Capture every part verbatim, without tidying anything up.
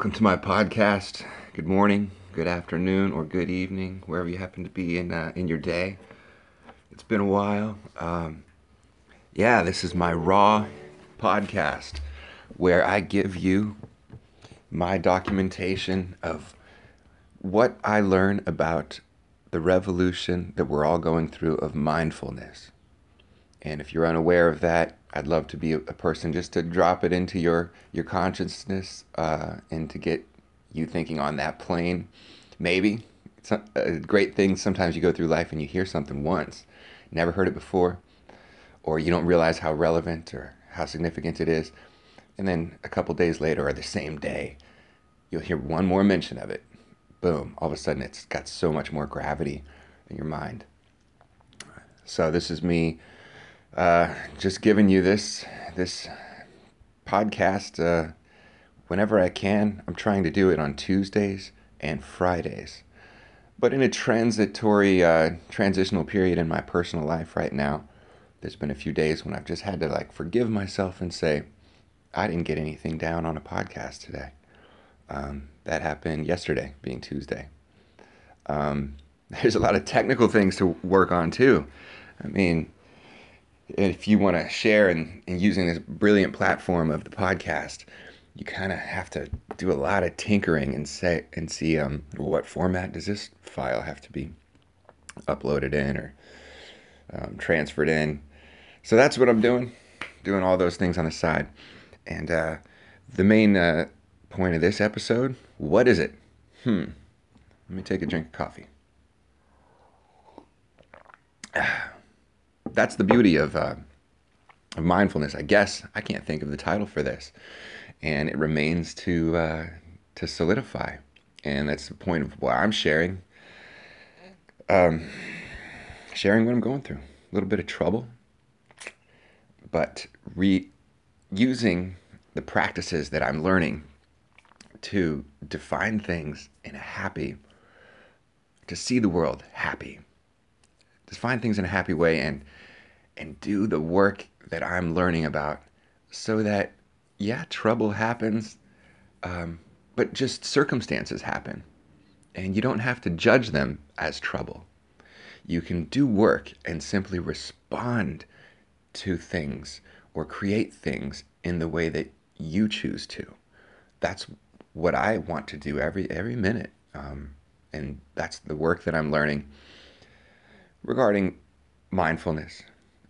Welcome to my podcast. Good morning, good afternoon, or good evening, wherever you happen to be in uh, in your day. It's been a while. Um, yeah, this is my raw podcast where I give you my documentation of what I learn about the revolution that we're all going through of mindfulness. And if you're unaware of that, I'd love to be a person just to drop it into your, your consciousness uh, and to get you thinking on that plane. Maybe. It's a, a great thing. Sometimes you go through life and you hear something once, never heard it before, or you don't realize how relevant or how significant it is. And then a couple days later or the same day, you'll hear one more mention of it. Boom. All of a sudden, it's got so much more gravity in your mind. So this is me. Uh, just giving you this this podcast uh, whenever I can. I'm trying to do it on Tuesdays and Fridays. But in a transitory, uh, transitional period in my personal life right now, there's been a few days when I've just had to like forgive myself and say, I didn't get anything down on a podcast today. Um, that happened yesterday, being Tuesday. Um, there's a lot of technical things to work on too. I mean... If you want to share and, and using this brilliant platform of the podcast, you kind of have to do a lot of tinkering and say and see um, what format does this file have to be uploaded in or um, transferred in. So that's what I'm doing, doing all those things on the side. And uh, the main uh, point of this episode, what is it? Hmm. Let me take a drink of coffee. That's the beauty of uh, of mindfulness, I guess. I can't think of the title for this, and it remains to uh, to solidify. And that's the point of why I'm sharing, um, sharing what I'm going through. A little bit of trouble, but re- using the practices that I'm learning to define things in a happy, to see the world happy. Just find things in a happy way and and do the work that I'm learning about so that, yeah, trouble happens, um, but just circumstances happen. And you don't have to judge them as trouble. You can do work and simply respond to things or create things in the way that you choose to. That's what I want to do every, every minute. Um, and that's the work that I'm learning regarding mindfulness,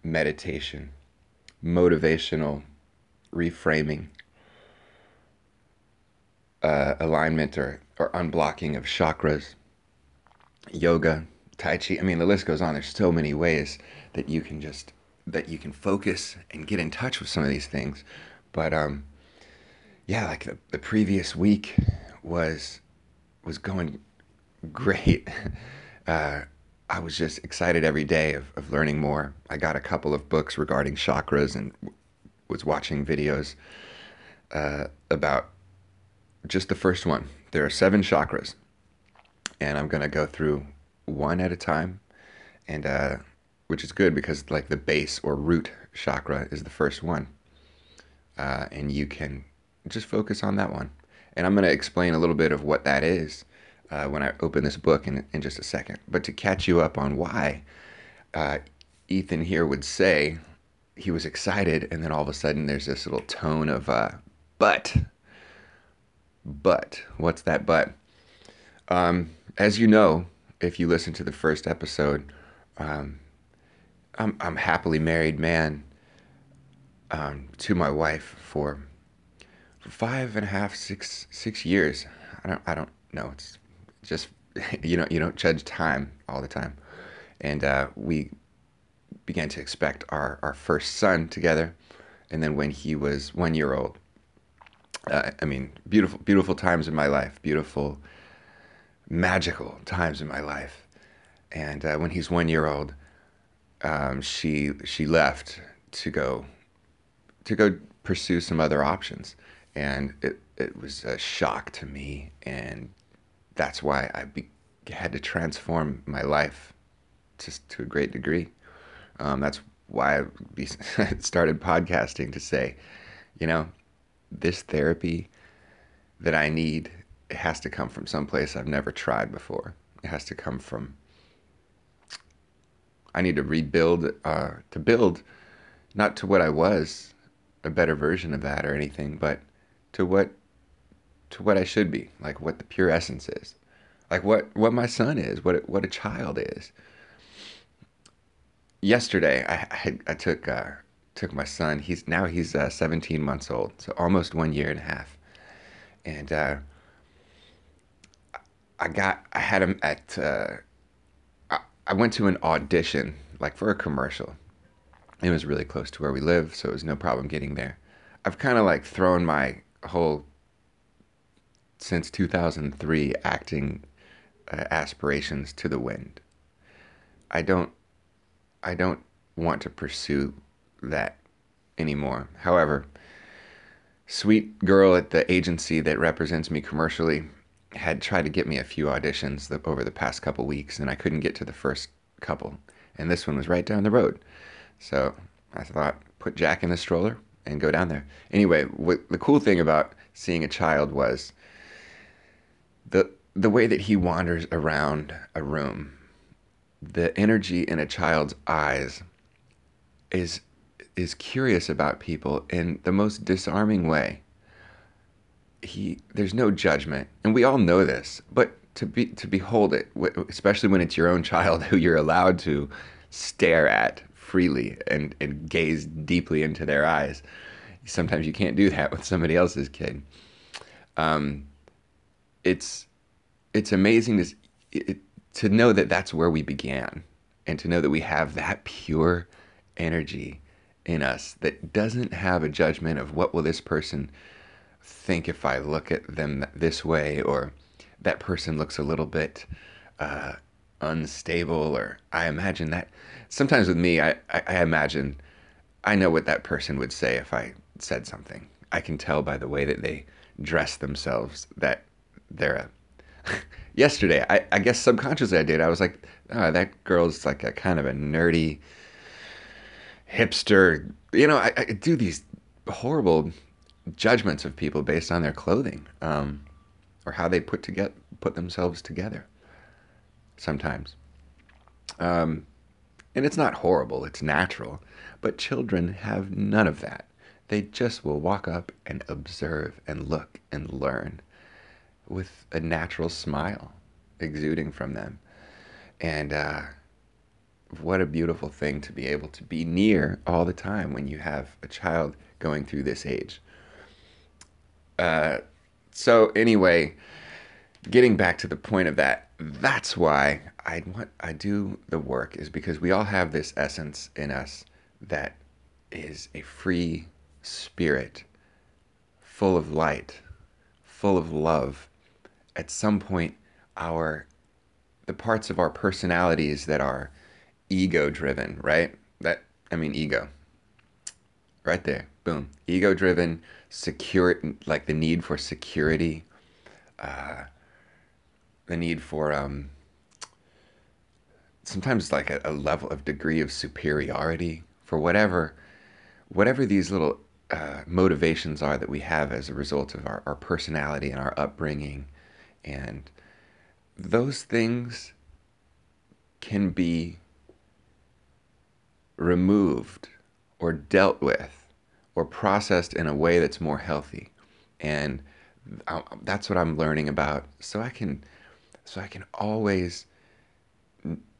meditation, motivational reframing, uh, alignment or, or unblocking of chakras, yoga, tai chi. I mean, the list goes on. There's so many ways that you can just, that you can focus and get in touch with some of these things. But um, yeah, like the, the previous week was, was going great. uh, I was just excited every day of, of learning more. I got a couple of books regarding chakras and w- was watching videos uh, about just the first one. There are seven chakras, and I'm going to go through one at a time, and uh, which is good because like the base or root chakra is the first one, uh, and you can just focus on that one. And I'm going to explain a little bit of what that is Uh, when I open this book in, in just a second. But to catch you up on why uh, Ethan here would say he was excited, and then all of a sudden there's this little tone of, uh, but, but, what's that but? Um, as you know, if you listen to the first episode, um, I'm, I'm a happily married man um, to my wife for, for five and a half, six, six years. I don't, I don't know, it's just, you know, you don't judge time all the time. And uh, we began to expect our, our first son together. And then when he was one year old, uh, I mean, beautiful, beautiful times in my life, beautiful, magical times in my life. And uh, when he's one year old, um, she she left to go to go pursue some other options. And it, it was a shock to me, and that's why I be, had to transform my life just to a great degree. Um, that's why I be, started podcasting to say, you know, this therapy that I need, it has to come from someplace I've never tried before. It has to come from, I need to rebuild, uh, to build, not to what I was, a better version of that or anything, but to what, to what I should be, like what the pure essence is, like what, what my son is, what, what a child is. Yesterday, I, I, I took, uh, took my son. He's now he's uh, seventeen months old, so almost one year and a half. And uh, I got, I had him at, uh, I, I went to an audition, like for a commercial. It was really close to where we live, so it was no problem getting there. I've kind of like thrown my whole, since two thousand three, acting uh, aspirations to the wind. I don't, I don't want to pursue that anymore. However, sweet girl at the agency that represents me commercially had tried to get me a few auditions the, over the past couple weeks, and I couldn't get to the first couple. And this one was right down the road. So I thought, put Jack in the stroller and go down there. Anyway, what, the cool thing about seeing a child was the the way that he wanders around a room. The energy in a child's eyes is is curious about people in the most disarming way. He there's no judgment, and we all know this, but to be to behold it, especially when it's your own child who you're allowed to stare at freely and, and gaze deeply into their eyes. Sometimes you can't do that with somebody else's kid. Um, it's it's amazing to it, to know that that's where we began, and to know that we have that pure energy in us that doesn't have a judgment of what will this person think if I look at them this way, or that person looks a little bit uh, unstable, or I imagine that. Sometimes with me, I, I, I imagine, I know what that person would say if I said something. I can tell by the way that they dress themselves that they're a... Yesterday, I, I guess subconsciously I did. I was like, oh, that girl's like a kind of a nerdy hipster. You know, I, I do these horrible judgments of people based on their clothing, um, or how they put together, put themselves together sometimes. Um, and it's not horrible. It's natural. But children have none of that. They just will walk up and observe and look and learn, with a natural smile exuding from them. And uh, what a beautiful thing to be able to be near all the time when you have a child going through this age. Uh, so anyway, getting back to the point of that, that's why I want I do the work, is because we all have this essence in us that is a free spirit, full of light, full of love. At some point, our the parts of our personalities that are ego-driven, right? That I mean, ego. Right there, boom. Ego-driven, secure, like the need for security, uh, the need for um, sometimes like a, a level of degree of superiority for whatever, whatever these little uh, motivations are that we have as a result of our, our personality and our upbringing. And those things can be removed or dealt with or processed in a way that's more healthy. And I, that's what I'm learning about. So I can, so I can always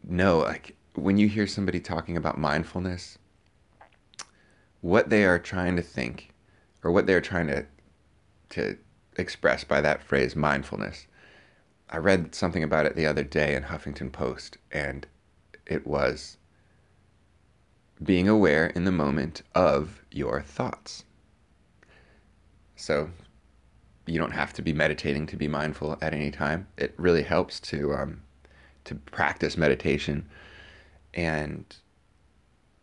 know, like when you hear somebody talking about mindfulness, what they are trying to think or what they're trying to, to express by that phrase, mindfulness. I read something about it the other day in Huffington Post, and it was being aware in the moment of your thoughts. So you don't have to be meditating to be mindful at any time. It really helps to, um, to practice meditation and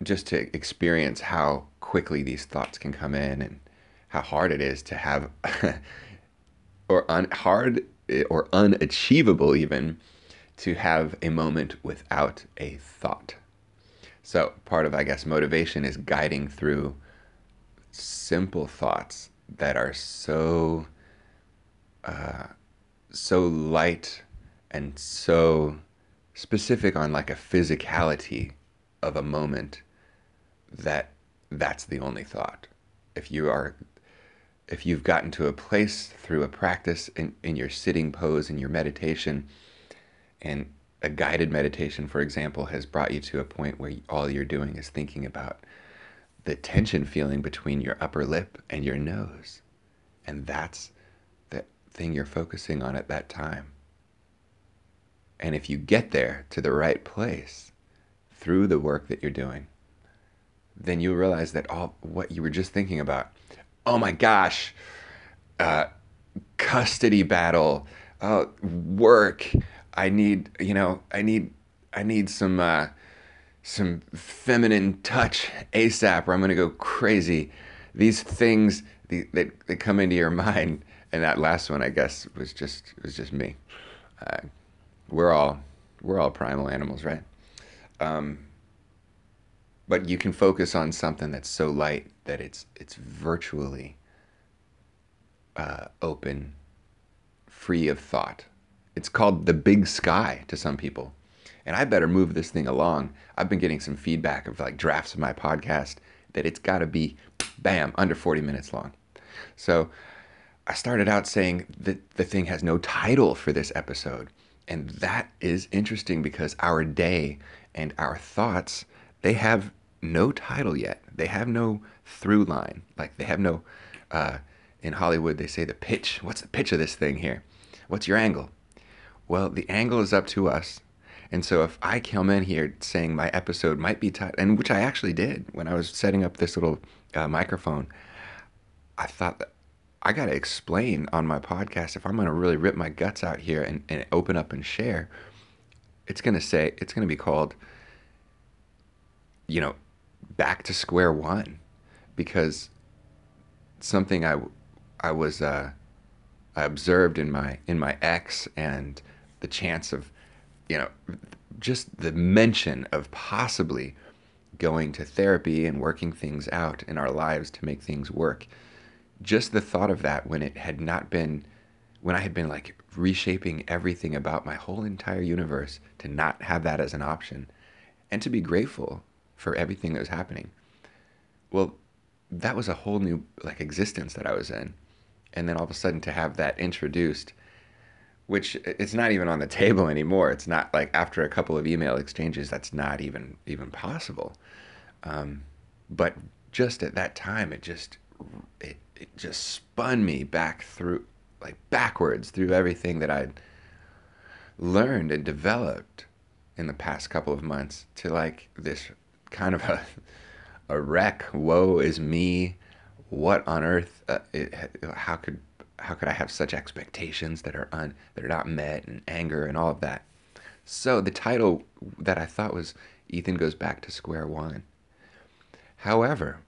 just to experience how quickly these thoughts can come in and how hard it is to have or un- hard or unachievable even to have a moment without a thought. So part of, I guess, motivation is guiding through simple thoughts that are so uh, so light and so specific on like a physicality of a moment that that's the only thought. If you are, if you've gotten to a place through a practice in, in your sitting pose, in your meditation, and a guided meditation, for example, has brought you to a point where all you're doing is thinking about the tension feeling between your upper lip and your nose. And that's the thing you're focusing on at that time. And if you get there to the right place through the work that you're doing, then you realize that all what you were just thinking about, oh my gosh, uh, custody battle, uh, work, I need, you know, I need, I need some, uh, some feminine touch ASAP, or I'm going to go crazy. These things the, that that come into your mind, and that last one, I guess, was just was just me. Uh, we're all we're all primal animals, right? Um, but you can focus on something that's so light that it's it's virtually uh, open, free of thought. It's called the big sky to some people. And I better move this thing along. I've been getting some feedback of like drafts of my podcast that it's got to be, bam, under forty minutes long. So I started out saying that the thing has no title for this episode. And that is interesting because our day and our thoughts, they have no title yet. They have no through line. Like they have no, uh, in Hollywood, they say the pitch. What's the pitch of this thing here? What's your angle? Well, the angle is up to us. And so if I come in here saying my episode might be titled, and which I actually did when I was setting up this little uh, microphone, I thought that I got to explain on my podcast, if I'm going to really rip my guts out here and, and open up and share, it's going to say, it's going to be called, you know, back to square one, because something I, I was, uh, I observed in my, in my ex and the chance of, you know, just the mention of possibly going to therapy and working things out in our lives to make things work. Just the thought of that when it had not been, when I had been like reshaping everything about my whole entire universe to not have that as an option and to be grateful for everything that was happening. Well, that was a whole new like existence that I was in. And then all of a sudden to have that introduced, which it's not even on the table anymore. It's not like after a couple of email exchanges, that's not even even possible. Um, but just at that time, it just it it just spun me back through, like backwards through everything that I'd learned and developed in the past couple of months to like this kind of a a wreck. Woe is me. What on earth? Uh, it, how could? How could I have such expectations that are un, that are not met, and anger and all of that? So the title that I thought was Ethan Goes Back to Square One. However,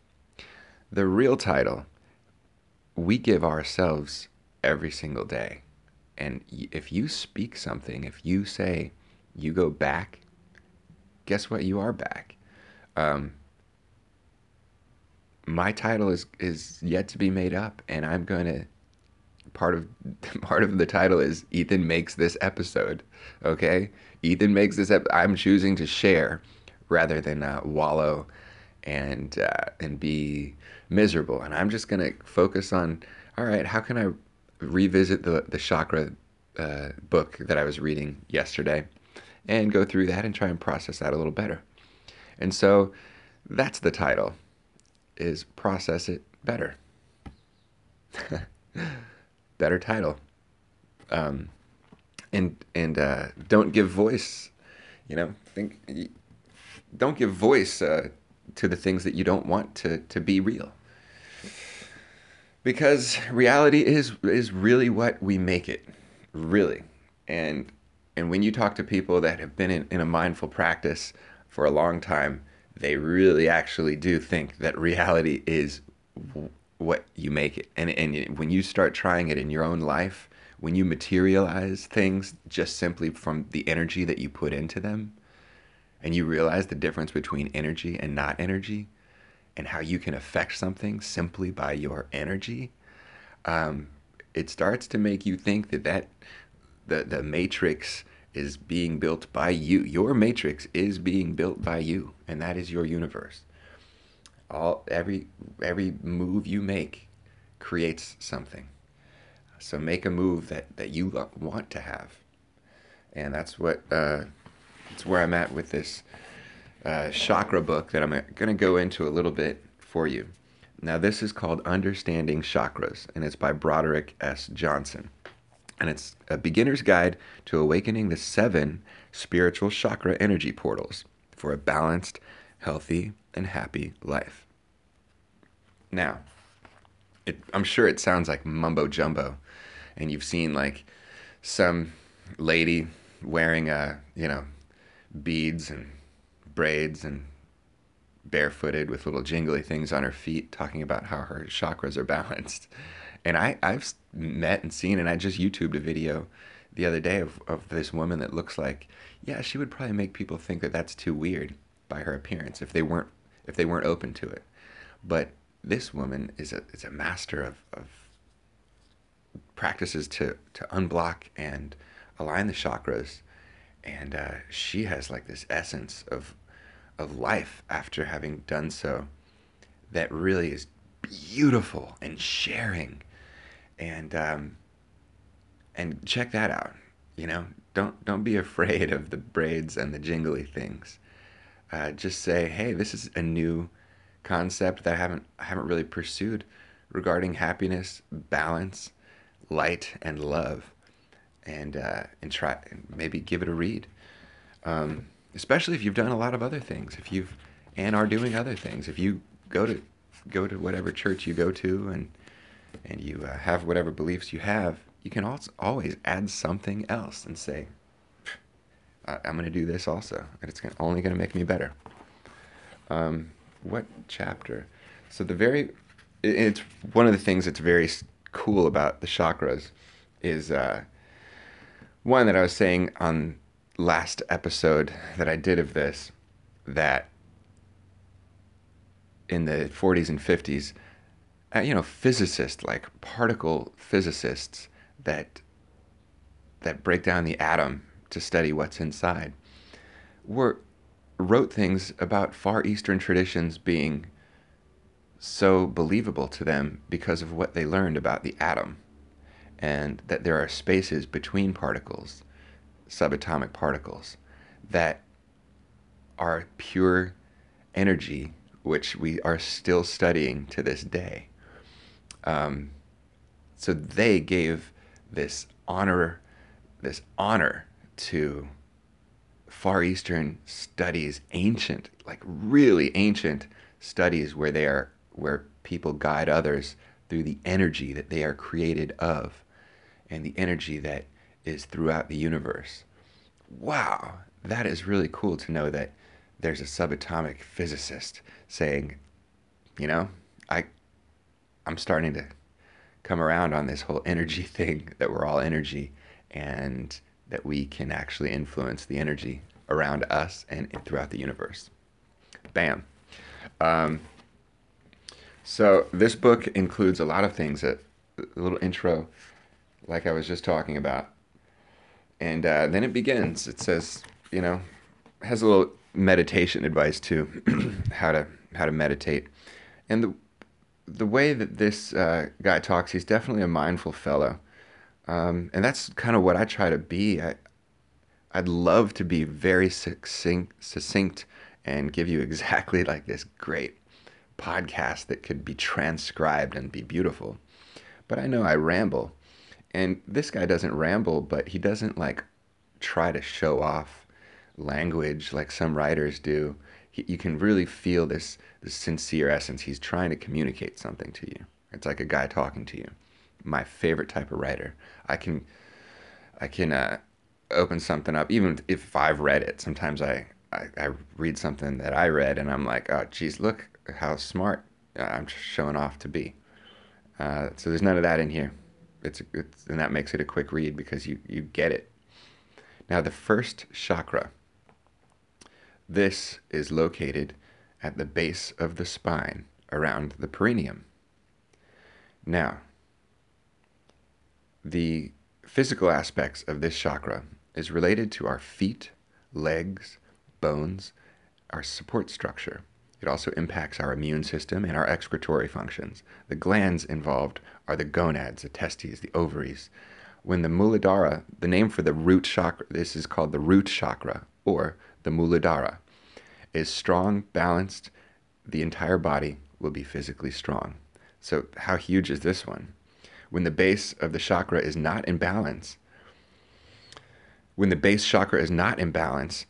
the real title, we give ourselves every single day. And if you speak something, if you say you go back, guess what? You are back. Um, my title is, is yet to be made up, and I'm going to Part of part of the title is Ethan makes this episode, okay? Ethan makes this ep- I'm choosing to share rather than uh, wallow and uh, and be miserable. And I'm just gonna focus on, all right, how can I revisit the the chakra uh, book that I was reading yesterday, and go through that and try and process that a little better. And so that's the title, is Process It Better. Better title. Um, and and uh, don't give voice, you know, think, don't give voice uh, to the things that you don't want to, to be real. Because reality is is really what we make it, really. And and when you talk to people that have been in, in a mindful practice for a long time, they really actually do think that reality is w- what you make it. And and when you start trying it in your own life, when you materialize things just simply from the energy that you put into them, and you realize the difference between energy and not energy, and how you can affect something simply by your energy, um, it starts to make you think that, that the, the matrix is being built by you. Your matrix is being built by you, and that is your universe. All every every move you make creates something. So make a move that, that you want to have. And that's what uh, that's where I'm at with this uh, chakra book that I'm going to go into a little bit for you. Now, this is called Understanding Chakras, and it's by Broderick S. Johnson. And it's a beginner's guide to awakening the seven spiritual chakra energy portals for a balanced, healthy, and happy life. Now, it, I'm sure it sounds like mumbo jumbo, and you've seen like some lady wearing uh, you know, beads and braids and barefooted with little jingly things on her feet, talking about how her chakras are balanced. And I, I've met and seen, and I just YouTubed a video the other day of, of this woman that looks like, yeah, she would probably make people think that that's too weird by her appearance if they weren't if they weren't open to it. But this woman is a is a master of, of practices to to unblock and align the chakras, and uh, she has like this essence of of life after having done so that really is beautiful and sharing. And um, and check that out. You know, don't don't be afraid of the braids and the jingly things. Uh, just say, hey, this is a new concept that I haven't I haven't really pursued regarding happiness, balance, light, and love, and uh, and try and maybe give it a read. Um, especially if you've done a lot of other things, if you've and are doing other things, if you go to go to whatever church you go to and. and you uh, have whatever beliefs you have, you can also always add something else and say, I'm going to do this also, and it's only going to make me better. Um, what chapter? So the very, it's one of the things that's very cool about the chakras is uh, one that I was saying on last episode that I did of this, that in the forties and fifties, Uh, you know, physicists, like particle physicists that that break down the atom to study what's inside, were wrote things about Far Eastern traditions being so believable to them because of what they learned about the atom, and that there are spaces between particles, subatomic particles, that are pure energy, which we are still studying to this day. Um, so they gave this honor, this honor to Far Eastern studies, ancient, like really ancient studies, where they are, where people guide others through the energy that they are created of, and the energy that is throughout the universe. Wow, that is really cool to know that there's a subatomic physicist saying, you know, I. I'm starting to come around on this whole energy thing, that we're all energy and that we can actually influence the energy around us and throughout the universe. Bam. Um, so this book includes a lot of things, a, a little intro like I was just talking about. And uh, then it begins. It says, you know, has a little meditation advice too, how to how to meditate. And the the way that this uh, guy talks, he's definitely a mindful fellow. Um, and that's kind of what I try to be. I, I'd love to be very succinct, succinct and give you exactly like this great podcast that could be transcribed and be beautiful. But I know I ramble. And this guy doesn't ramble, but he doesn't like try to show off language like some writers do. You can really feel this, this sincere essence. He's trying to communicate something to you. It's like a guy talking to you. My favorite type of writer. I can, I can uh, open something up, even if I've read it. Sometimes I, I, I read something that I read, and I'm like, oh, geez, look how smart I'm showing off to be. Uh, so there's none of that in here. It's, it's and that makes it a quick read because you, you get it. Now, the first chakra. This is located at the base of the spine around the perineum. Now, The physical aspects of this chakra is related to our feet, legs, bones, our support structure. It also impacts our immune system and our excretory functions. The glands involved are the gonads, the testes, the ovaries. When the Muladhara, the name for the root chakra, this is called the root chakra or the Muladhara, is strong, balanced, the entire body will be physically strong. So how huge is this one? When the base of the chakra is not in balance, when the base chakra is not in balance,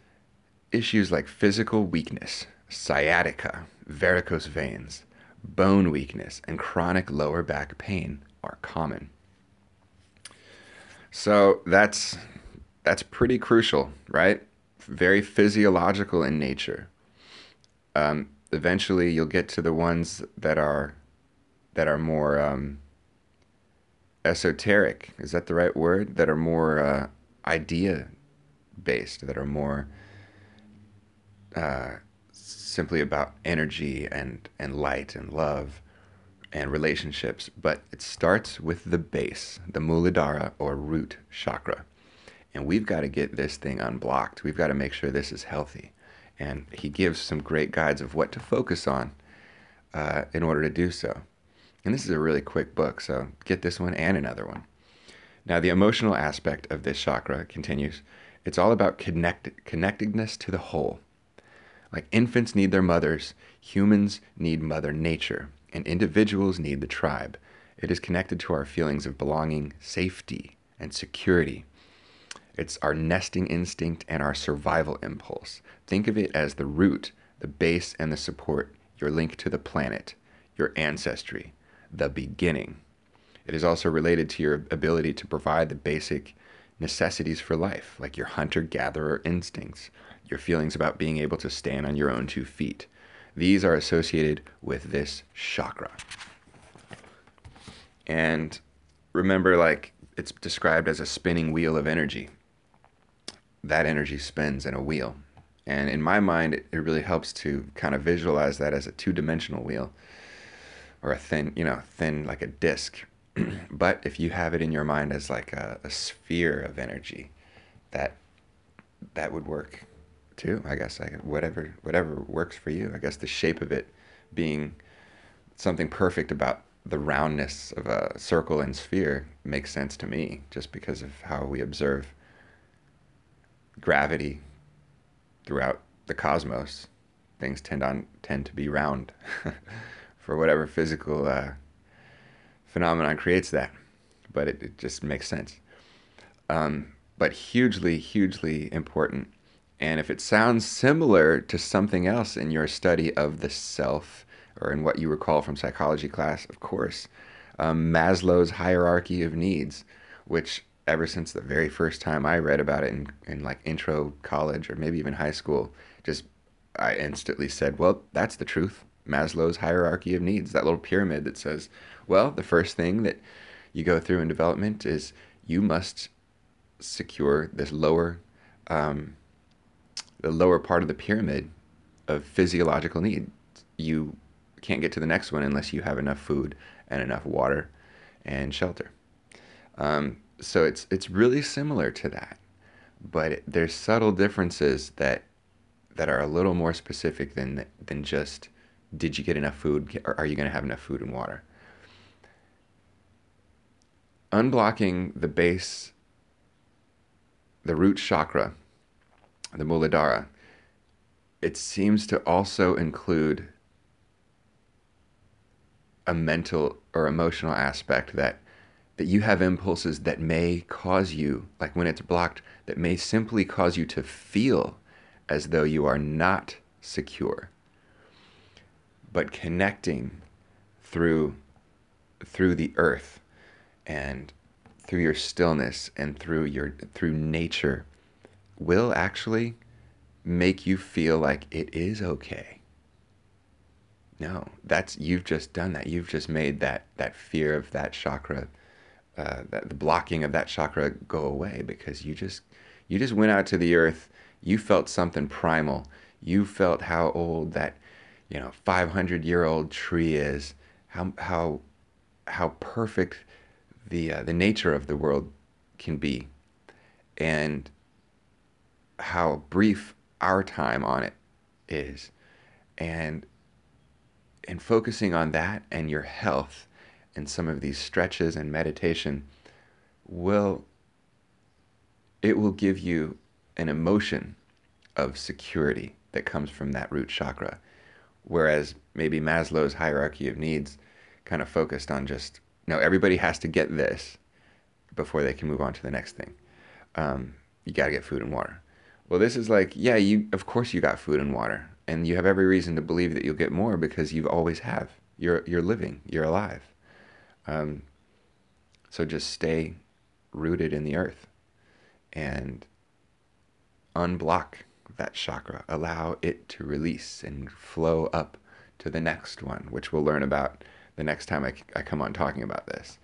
issues like physical weakness, sciatica, varicose veins, bone weakness, and chronic lower back pain are common. So that's, that's pretty crucial, right? Very physiological in nature. Um, eventually you'll get to the ones that are, that are more um, esoteric, is that the right word? That are more uh, idea-based, that are more uh, simply about energy and, and light and love and relationships. But it starts with the base, the Muladhara or root chakra. And we've got to get this thing unblocked. We've got to make sure this is healthy. And he gives some great guides of what to focus on uh, in order to do so. And this is a really quick book, so get this one and another one. Now, the emotional aspect of this chakra continues. It's all about connect connectedness to the whole. Like infants need their mothers, humans need Mother Nature, and individuals need the tribe. It is connected to our feelings of belonging, safety, and security. It's our nesting instinct and our survival impulse. Think of it as the root, the base, and the support, your link to the planet, your ancestry, the beginning. It is also related to your ability to provide the basic necessities for life, like your hunter-gatherer instincts, your feelings about being able to stand on your own two feet. These are associated with this chakra. And remember, like, it's described as a spinning wheel of energy. That energy spins in a wheel. And in my mind, it really helps to kind of visualize that as a two-dimensional wheel, or a thin, you know, thin like a disc. But if you have it in your mind as like a, a sphere of energy, that that would work too, I guess. I, whatever whatever works for you. I guess the shape of it being something perfect about the roundness of a circle and sphere makes sense to me, just because of how we observe gravity throughout the cosmos. Things tend on tend to be round. For whatever physical uh, phenomenon creates that. But it, it just makes sense. Um, but hugely, hugely important. And if it sounds similar to something else in your study of the self, or in what you recall from psychology class, of course, um, Maslow's hierarchy of needs, which ever since the very first time I read about it in, in like intro college or maybe even high school, just I instantly said, well, that's the truth. Maslow's hierarchy of needs, that little pyramid that says, well, the first thing that you go through in development is you must secure this lower, um, the lower part of the pyramid of physiological needs. You can't get to the next one unless you have enough food and enough water and shelter. Um, so it's, it's really similar to that, but it, there's subtle differences that, that are a little more specific than, than just, did you get enough food? Or are you going to have enough food and water? Unblocking the base, the root chakra, the Muladhara, it seems to also include a mental or emotional aspect that, that you have impulses that may cause you, like when it's blocked, that may simply cause you to feel as though you are not secure. But connecting through, through the earth and through your stillness and through your, through nature will actually make you feel like it is okay. No, that's, you've just done that. You've just made that, that fear of that chakra, uh, that, the blocking of that chakra go away, because you just, you just went out to the earth. You felt something primal. You felt how old that, you know, five hundred year old tree is, how, how, how perfect the uh, the nature of the world can be, and how brief our time on it is, and and focusing on that and your health and some of these stretches and meditation will it will give you an emotion of security that comes from that root chakra, whereas maybe Maslow's hierarchy of needs kind of focused on just, no, everybody has to get this before they can move on to the next thing. Um, you got to get food and water. Well, this is like, yeah, you of course you got food and water, and you have every reason to believe that you'll get more because you always have. You're you're living, you're alive. Um, so just stay rooted in the earth and unblock that chakra. Allow it to release and flow up to the next one, which we'll learn about the next time I, I come on talking about this.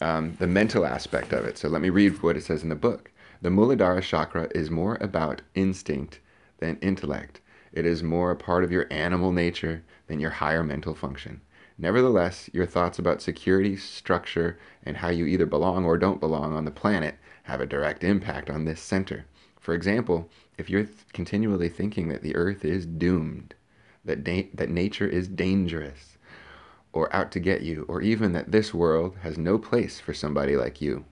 Um, the mental aspect of it. So let me read what it says in the book. The Muladhara chakra is more about instinct than intellect. It is more a part of your animal nature than your higher mental function. Nevertheless, your thoughts about security, structure, and how you either belong or don't belong on the planet have a direct impact on this center. For example, if you're th- continually thinking that the earth is doomed, that da- that nature is dangerous, or out to get you, or even that this world has no place for somebody like you,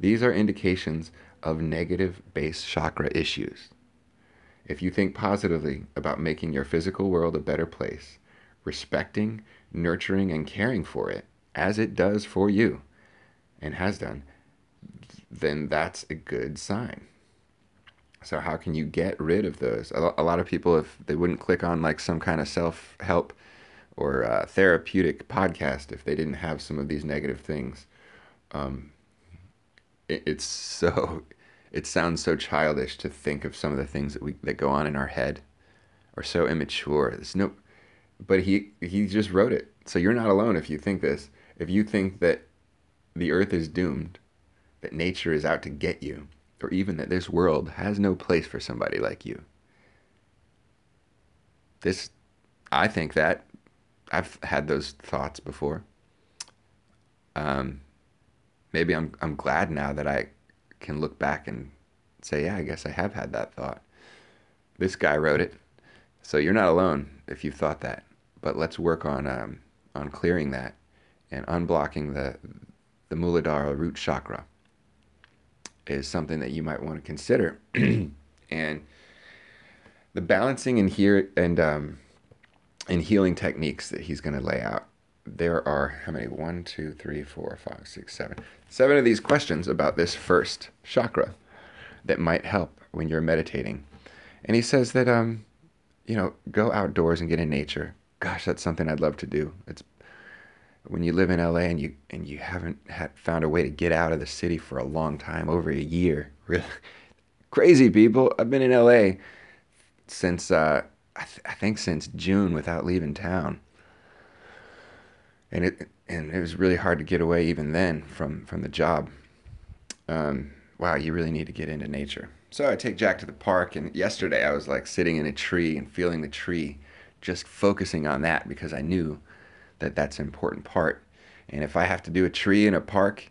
these are indications of negative base chakra issues. If you think positively about making your physical world a better place, respecting, nurturing, and caring for it, as it does for you, and has done, then that's a good sign. So how can you get rid of those? A lot of people, if they wouldn't click on like some kind of self-help or uh, therapeutic podcast if they didn't have some of these negative things. Um, it, it's so, it sounds so childish to think of some of the things that we that go on in our head, or so immature. There's no... But he, he just wrote it. So you're not alone if you think this. If you think that the earth is doomed, that nature is out to get you, or even that this world has no place for somebody like you. This, I think that, I've had those thoughts before. Um, maybe I'm I'm glad now that I can look back and say, yeah, I guess I have had that thought. This guy wrote it. So you're not alone if you've thought that. But let's work on um, on clearing that and unblocking the the Muladhara root chakra is something that you might want to consider. And the balancing and here and um, and healing techniques that he's going to lay out. There are how many? One, two, three, four, five, six, seven. Seven of these questions about this first chakra that might help when you're meditating. And he says that um, you know, go outdoors and get in nature. Gosh, that's something I'd love to do. It's when you live in L A and you and you haven't had found a way to get out of the city for a long time, over a year. Really crazy people. I've been in L A since uh, I, th- I think since June without leaving town, and it and it was really hard to get away even then from from the job. Um, wow, you really need to get into nature. So I take Jack to the park, and yesterday I was like sitting in a tree and feeling the tree, just focusing on that because I knew that that's an important part. And if I have to do a tree in a park,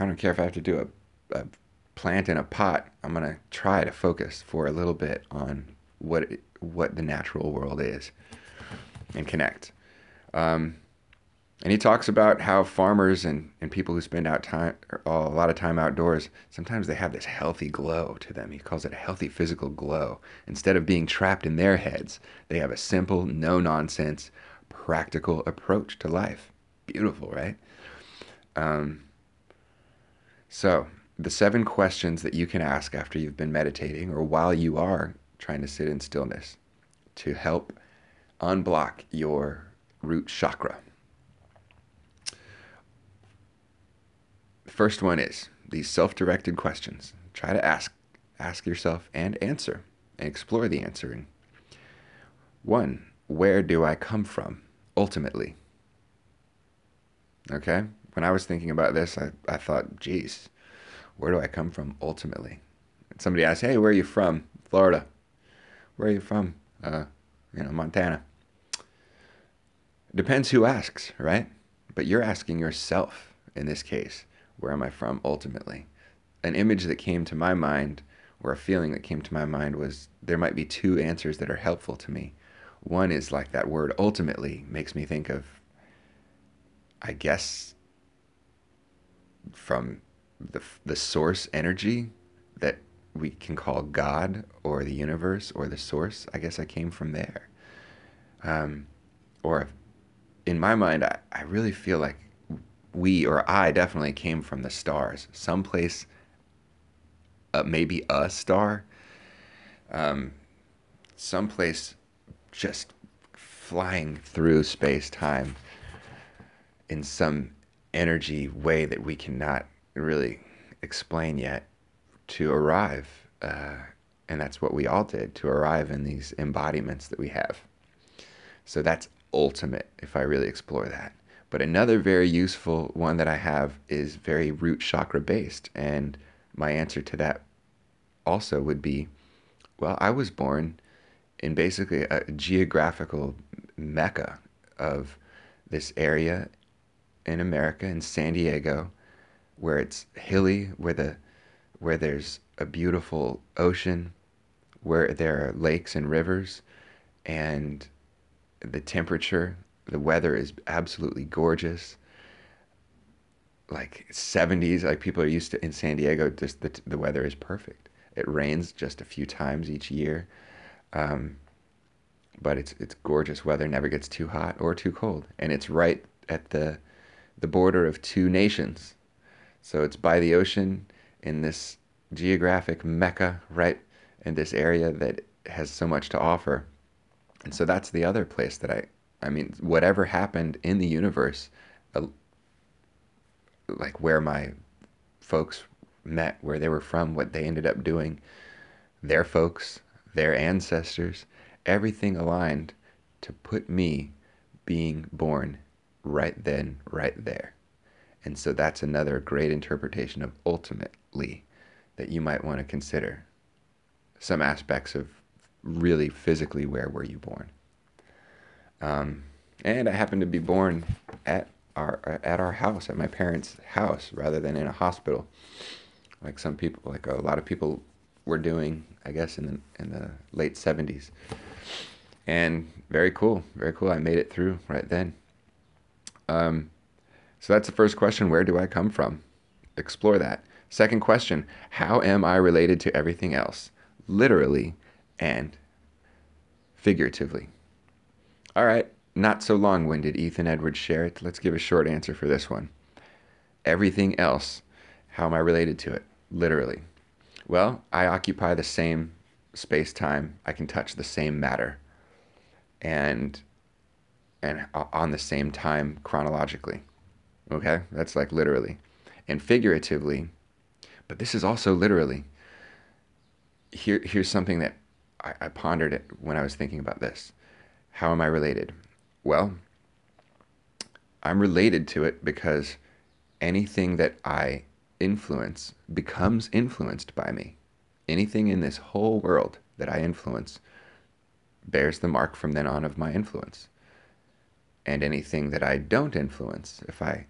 I don't care if I have to do a, a plant in a pot, I'm going to try to focus for a little bit on what it, what the natural world is and connect. Um, and he talks about how farmers and, and people who spend out time oh, a lot of time outdoors, sometimes they have this healthy glow to them. He calls it a healthy physical glow. Instead of being trapped in their heads, they have a simple, no-nonsense, practical approach to life. Beautiful, right? Um, so the seven questions that you can ask after you've been meditating or while you are trying to sit in stillness to help unblock your root chakra. The first one is these self-directed questions. Try to ask, ask yourself and answer and explore the answering. One, where do I come from? Ultimately. Okay? When I was thinking about this, I, I thought, geez, where do I come from ultimately? And somebody asked, hey, where are you from? Florida. Where are you from? Uh, you know, Montana. Depends who asks, right? But you're asking yourself in this case? Where am I from ultimately? An image that came to my mind, or a feeling that came to my mind, was there might be two answers that are helpful to me. One is like that word ultimately makes me think of, I guess, from the, the source energy that we can call God or the universe or the source. I guess I came from there. Um, or in my mind, I, I really feel like we, or I definitely came from the stars, someplace, uh, maybe a star, um, someplace just flying through space-time in some energy way that we cannot really explain yet, to arrive, uh, and that's what we all did, to arrive in these embodiments that we have. So that's ultimate, if I really explore that. But another very useful one that I have is very root chakra based, and my answer to that also would be, well, I was born in basically a geographical mecca of this area in America, in San Diego, where it's hilly, where the where there's a beautiful ocean, where there are lakes and rivers, and the temperature, the weather is absolutely gorgeous. Like seventies, like people are used to in San Diego, just the, the weather is perfect. It rains just a few times each year, um, but it's it's gorgeous weather, never gets too hot or too cold. And it's right at the, the border of two nations. So it's by the ocean, in this geographic mecca, right in this area that has so much to offer. And so that's the other place that I, I mean, whatever happened in the universe, uh, like where my folks met, where they were from, what they ended up doing, their folks, their ancestors, everything aligned to put me being born right then, right there. And so that's another great interpretation of ultimately that you might want to consider. Some aspects of really physically, where were you born? Um, and I happened to be born at our at our house, at my parents' house, rather than in a hospital, like some people, like a lot of people were doing, I guess, in the in the late seventies. And very cool, very cool. I made it through right then. Um. So that's the first question, where do I come from? Explore that. Second question, how am I related to everything else? Literally and figuratively. All right, not so long-winded, Ethan Edwards Sherritt. Let's give a short answer for this one. Everything else, how am I related to it? Literally. Well, I occupy the same space-time. I can touch the same matter and, and on the same time chronologically. Okay, that's like literally. And figuratively, but this is also literally. Here, here's something that I, I pondered it when I was thinking about this. How am I related? Well, I'm related to it because anything that I influence becomes influenced by me. Anything in this whole world that I influence bears the mark from then on of my influence. And anything that I don't influence, if I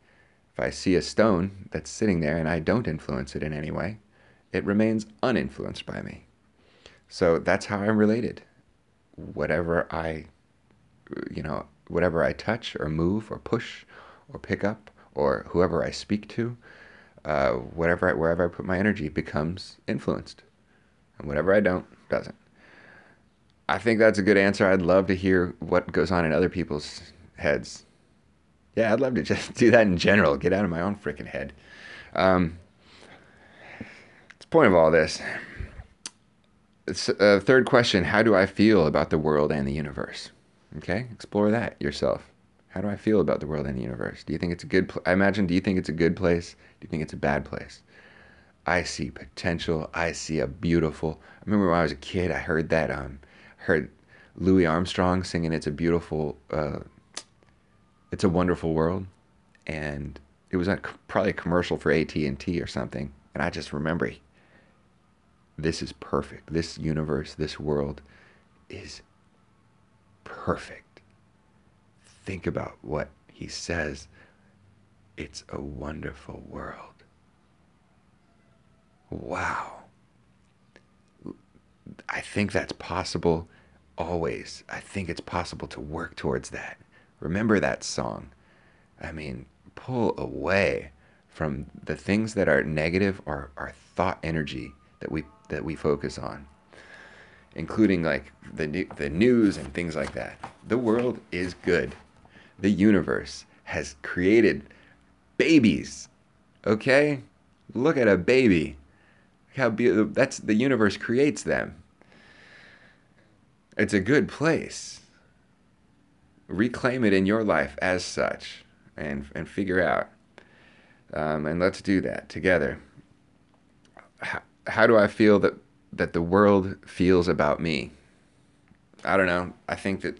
If I see a stone that's sitting there and I don't influence it in any way, it remains uninfluenced by me. So that's how I'm related. Whatever I, you know, whatever I touch or move or push or pick up or whoever I speak to, uh, whatever I, wherever I put my energy becomes influenced. And whatever I don't, doesn't. I think that's a good answer. I'd love to hear what goes on in other people's heads. Yeah, I'd love to just do that in general. Get out of my own freaking head. Um, what's the point of all this? It's, uh, third question, how do I feel about the world and the universe? Okay, explore that yourself. How do I feel about the world and the universe? Do you think it's a good place? I imagine, do you think it's a good place? Do you think it's a bad place? I see potential. I see a beautiful... I remember when I was a kid, I heard that... Um, heard Louis Armstrong singing It's a Beautiful... Uh, It's a Wonderful World, and it was a, probably a commercial for A T and T or something, and I just remember, this is perfect. This universe, this world is perfect. Think about what he says. It's a wonderful world. Wow. I think that's possible always. I think it's possible to work towards that. Remember that song. I mean, pull away from the things that are negative or our thought energy that we that we focus on, including like the the news and things like that. The world is good. The universe has created babies. Okay? Look at a baby. How beautiful. That's the universe creates them. It's a good place. Reclaim it in your life as such, and and figure out. Um, and let's do that together. How, how do I feel that that the world feels about me? I don't know. I think that.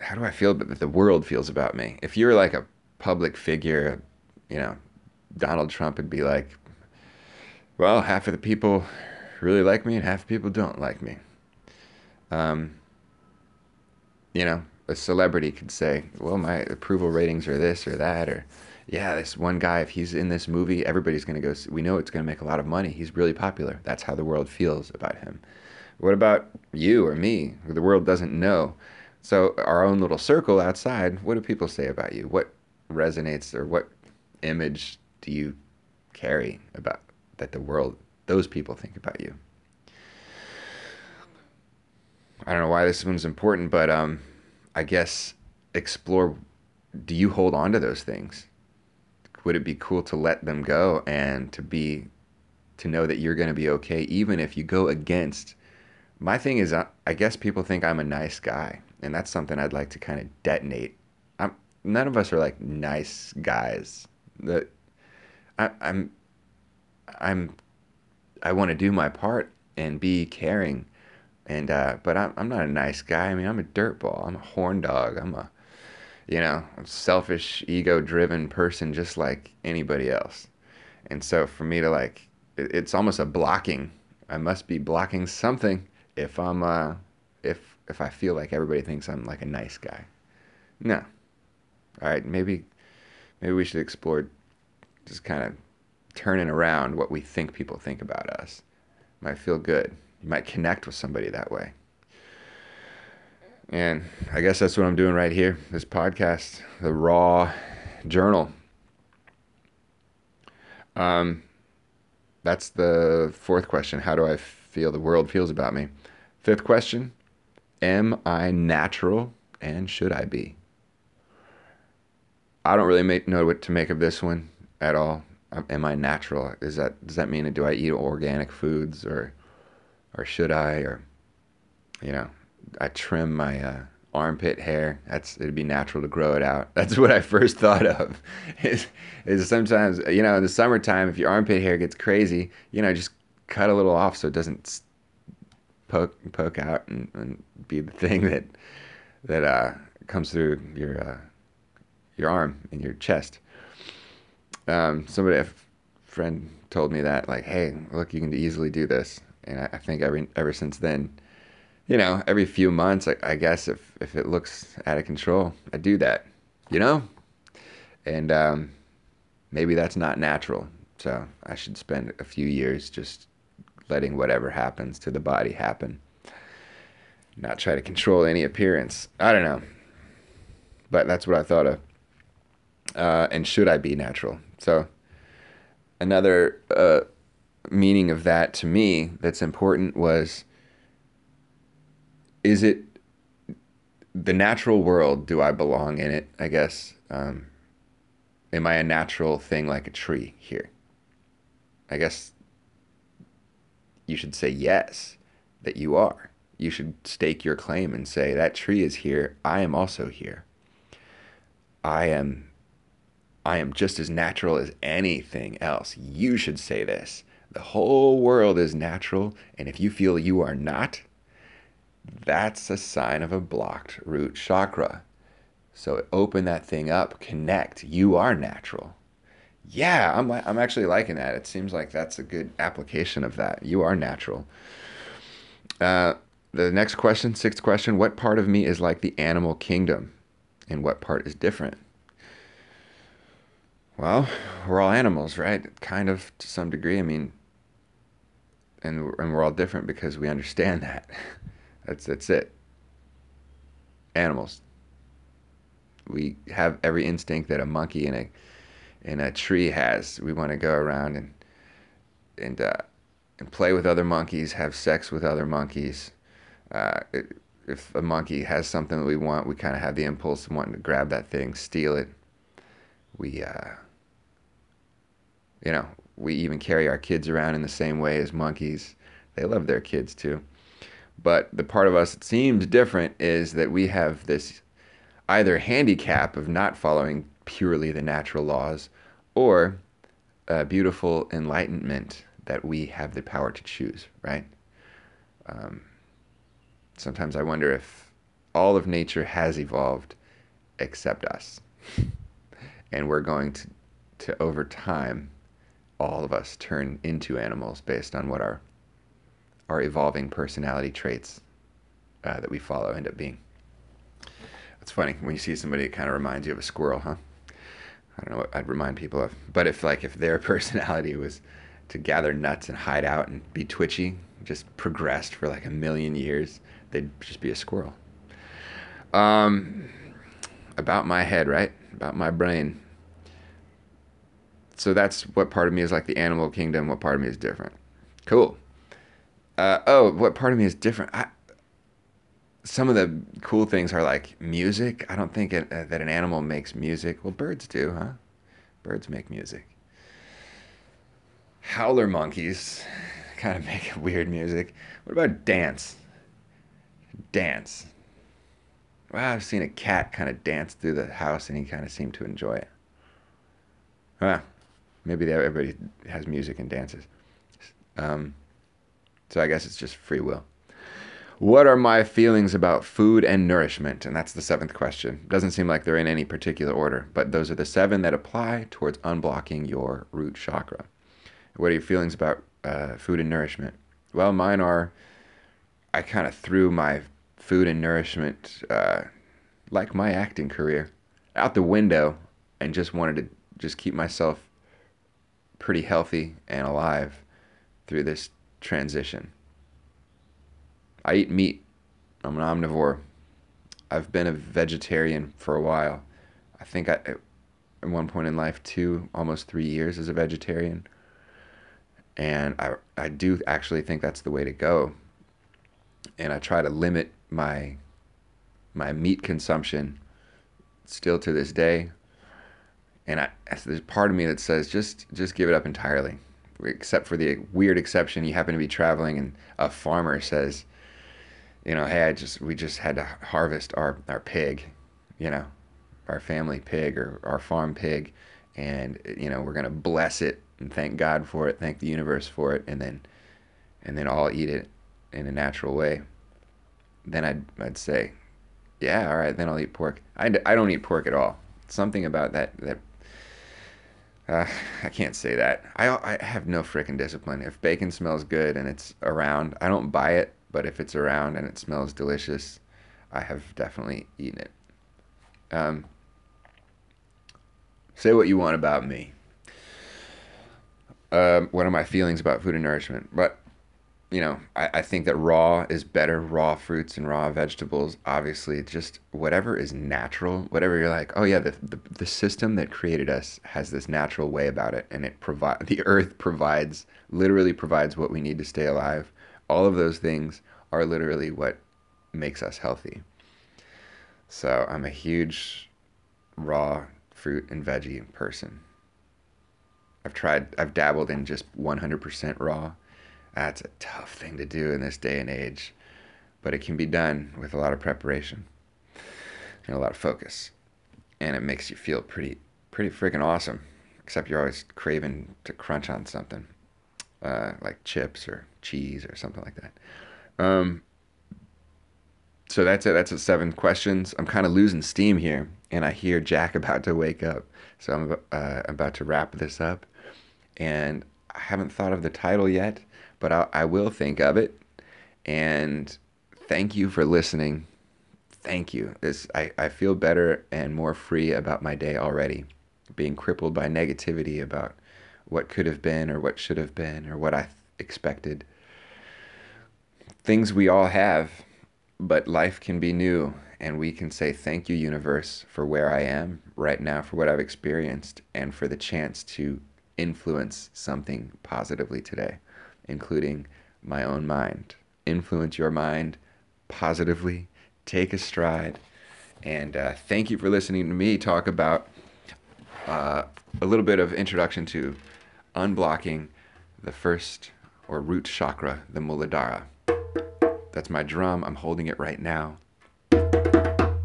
How do I feel that the world feels about me? If you're like a public figure, you know, Donald Trump would be like, well, half of the people really like me and half the people don't like me. Um, you know, a celebrity could say, well, my approval ratings are this or that, or yeah, this one guy, if he's in this movie, everybody's going to go, we know it's going to make a lot of money. He's really popular. That's how the world feels about him. What about you or me? The world doesn't know. So our own little circle outside, what do people say about you? What resonates, or what image do you carry about that the world, those people think about you? I don't know why this one's important, but um, I guess explore, do you hold on to those things? Would it be cool to let them go and to be, to know that you're going to be okay, even if you go against? My thing is, I, I guess people think I'm a nice guy, and that's something I'd like to kind of detonate. I'm, none of us are like nice guys. That I, I'm, I'm, I want to do my part and be caring, and uh, but I'm I'm not a nice guy. I mean, I'm a dirtball. I'm a horn dog. I'm a, you know, selfish, ego-driven person, just like anybody else. And so for me to like, it, it's almost a blocking. I must be blocking something if I'm uh, if if I feel like everybody thinks I'm like a nice guy. No. All right, maybe. Maybe we should explore just kind of turning around what we think people think about us. It might feel good. You might connect with somebody that way. And I guess that's what I'm doing right here, this podcast, the raw journal. Um, that's the fourth question. How do I feel the world feels about me? Fifth question, am I natural and should I be? I don't really make, know what to make of this one at all. Am I natural? Is that does that mean do I eat organic foods or, or should I? Or, you know, I trim my uh, armpit hair. That's it'd be natural to grow it out. That's what I first thought of. Is is sometimes, you know, in the summertime, if your armpit hair gets crazy, you know, just cut a little off so it doesn't poke poke out and, and be the thing that that uh, comes through your. Uh, your arm and your chest. Um, somebody, a f- friend told me that, like, hey, look, you can easily do this. And I, I think every, ever since then, you know, every few months, I, I guess if, if it looks out of control, I do that, you know? And um, maybe that's not natural. So I should spend a few years just letting whatever happens to the body happen. Not try to control any appearance. I don't know. But that's what I thought of. Uh, and should I be natural? So another uh, meaning of that to me that's important was, is it the natural world? Do I belong in it, I guess? Um, am I a natural thing like a tree here? I guess you should say yes, that you are. You should stake your claim and say, that tree is here. I am also here. I am... I am just as natural as anything else. You should say this. The whole world is natural, and if you feel you are not, that's a sign of a blocked root chakra. So open that thing up, connect. You are natural. Yeah, I'm I'm actually liking that. It seems like that's a good application of that. You are natural. Uh, the next question, sixth question, what part of me is like the animal kingdom, and what part is different? Well, we're all animals, right? Kind of, to some degree. I mean, and and we're all different because we understand that. That's that's it. Animals. We have every instinct that a monkey in a in a tree has. We want to go around and and uh, and play with other monkeys, have sex with other monkeys. Uh, it, if a monkey has something that we want, we kind of have the impulse of wanting to grab that thing, steal it. We uh, you know, we even carry our kids around in the same way as monkeys. They love their kids too. But the part of us that seems different is that we have this either handicap of not following purely the natural laws, or a beautiful enlightenment that we have the power to choose, right? Um, sometimes I wonder if all of nature has evolved except us. And we're going to, to, over time, all of us turn into animals based on what our our evolving personality traits uh, that we follow end up being. It's funny, when you see somebody, it kind of reminds you of a squirrel, huh? I don't know what I'd remind people of. But if like if their personality was to gather nuts and hide out and be twitchy, just progressed for like a million years, they'd just be a squirrel. Um, about my head, right? About my brain. So that's what part of me is like the animal kingdom, what part of me is different. Cool. Uh, oh, what part of me is different? I, some of the cool things are like music. I don't think it, uh, that an animal makes music. Well, birds do, huh? Birds make music. Howler monkeys kind of make weird music. What about dance? Dance. Well, I've seen a cat kind of dance through the house and he kind of seemed to enjoy it. Huh. Maybe they, everybody has music and dances. Um... So I guess it's just free will. What are my feelings about food and nourishment? And that's the seventh question. Doesn't seem like they're in any particular order, but those are the seven that apply towards unblocking your root chakra. What are your feelings about uh, food and nourishment? Well, mine are, I kind of threw my food and nourishment, uh, like my acting career, out the window and just wanted to just keep myself pretty healthy and alive through this transition. I eat meat. I'm an omnivore. I've been a vegetarian for a while. I think I, at one point in life, two, almost three years as a vegetarian. And I, I do actually think that's the way to go. And I try to limit my, my meat consumption still to this day. And I, there's part of me that says, just, just give it up entirely. Except for the weird exception, you happen to be traveling and a farmer says, you know, hey, I just we just had to harvest our, our pig, you know, our family pig or our farm pig, and, you know, we're going to bless it and thank God for it, thank the universe for it, and then and then all eat it in a natural way. Then I'd, I'd say, yeah, all right, then I'll eat pork. I, I don't eat pork at all. Something about that that Uh, I can't say that. I, I have no frickin' discipline. If bacon smells good and it's around, I don't buy it, but if it's around and it smells delicious, I have definitely eaten it. Um, say what you want about me. Um, what are my feelings about food and nourishment? But, you know, I, I think that raw is better. Raw fruits and raw vegetables, obviously, just whatever is natural, whatever you're like, oh yeah, the, the, the system that created us has this natural way about it, and it provides, the earth provides, literally provides what we need to stay alive. All of those things are literally what makes us healthy. So I'm a huge raw fruit and veggie person. I've tried, I've dabbled in just one hundred percent raw. That's a tough thing to do in this day and age, but it can be done with a lot of preparation and a lot of focus, and it makes you feel pretty pretty freaking awesome, except you're always craving to crunch on something, uh, like chips or cheese or something like that. Um, so that's it. That's the seven questions. I'm kind of losing steam here, and I hear Jack about to wake up, so I'm uh, about to wrap this up, and I haven't thought of the title yet, but I, I will think of it. And thank you for listening. Thank you. This I, I feel better and more free about my day already being crippled by negativity about what could have been or what should have been or what I expected. Things we all have, but life can be new, and we can say, thank you, universe, for where I am right now, for what I've experienced, and for the chance to influence something positively today, including my own mind. Influence your mind positively, take a stride, and uh, thank you for listening to me talk about uh, a little bit of introduction to unblocking the first or root chakra, the Muladhara. That's my drum. I'm holding it right now. The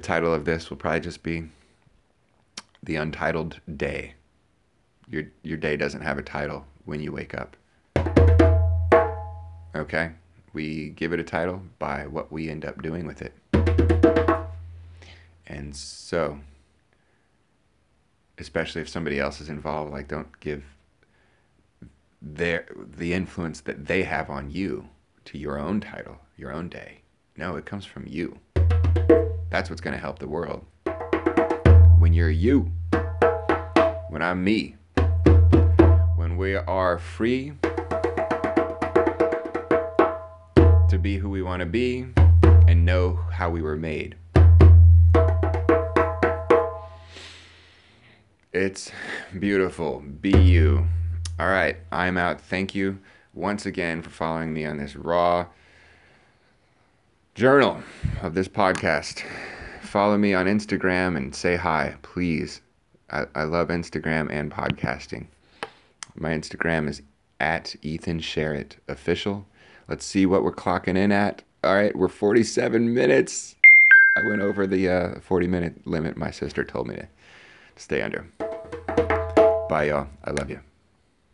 title of this will probably just be The Untitled Day. Your, your day doesn't have a title when you wake up. Okay? We give it a title by what we end up doing with it. And so, especially if somebody else is involved, like, don't give their the influence that they have on you to your own title, your own day. No, it comes from you. That's what's going to help the world. When you're you, when I'm me, when we are free to be who we want to be and know how we were made. It's beautiful. Be you. All right, I'm out. Thank you once again for following me on this raw journal of this podcast. Follow me on Instagram and say hi, please. I, I love Instagram and podcasting. My Instagram is at ethan sharrett official. Let's see what we're clocking in at. All right, we're forty-seven minutes. I went over the uh, forty-minute limit my sister told me to stay under. Bye, y'all. I love you.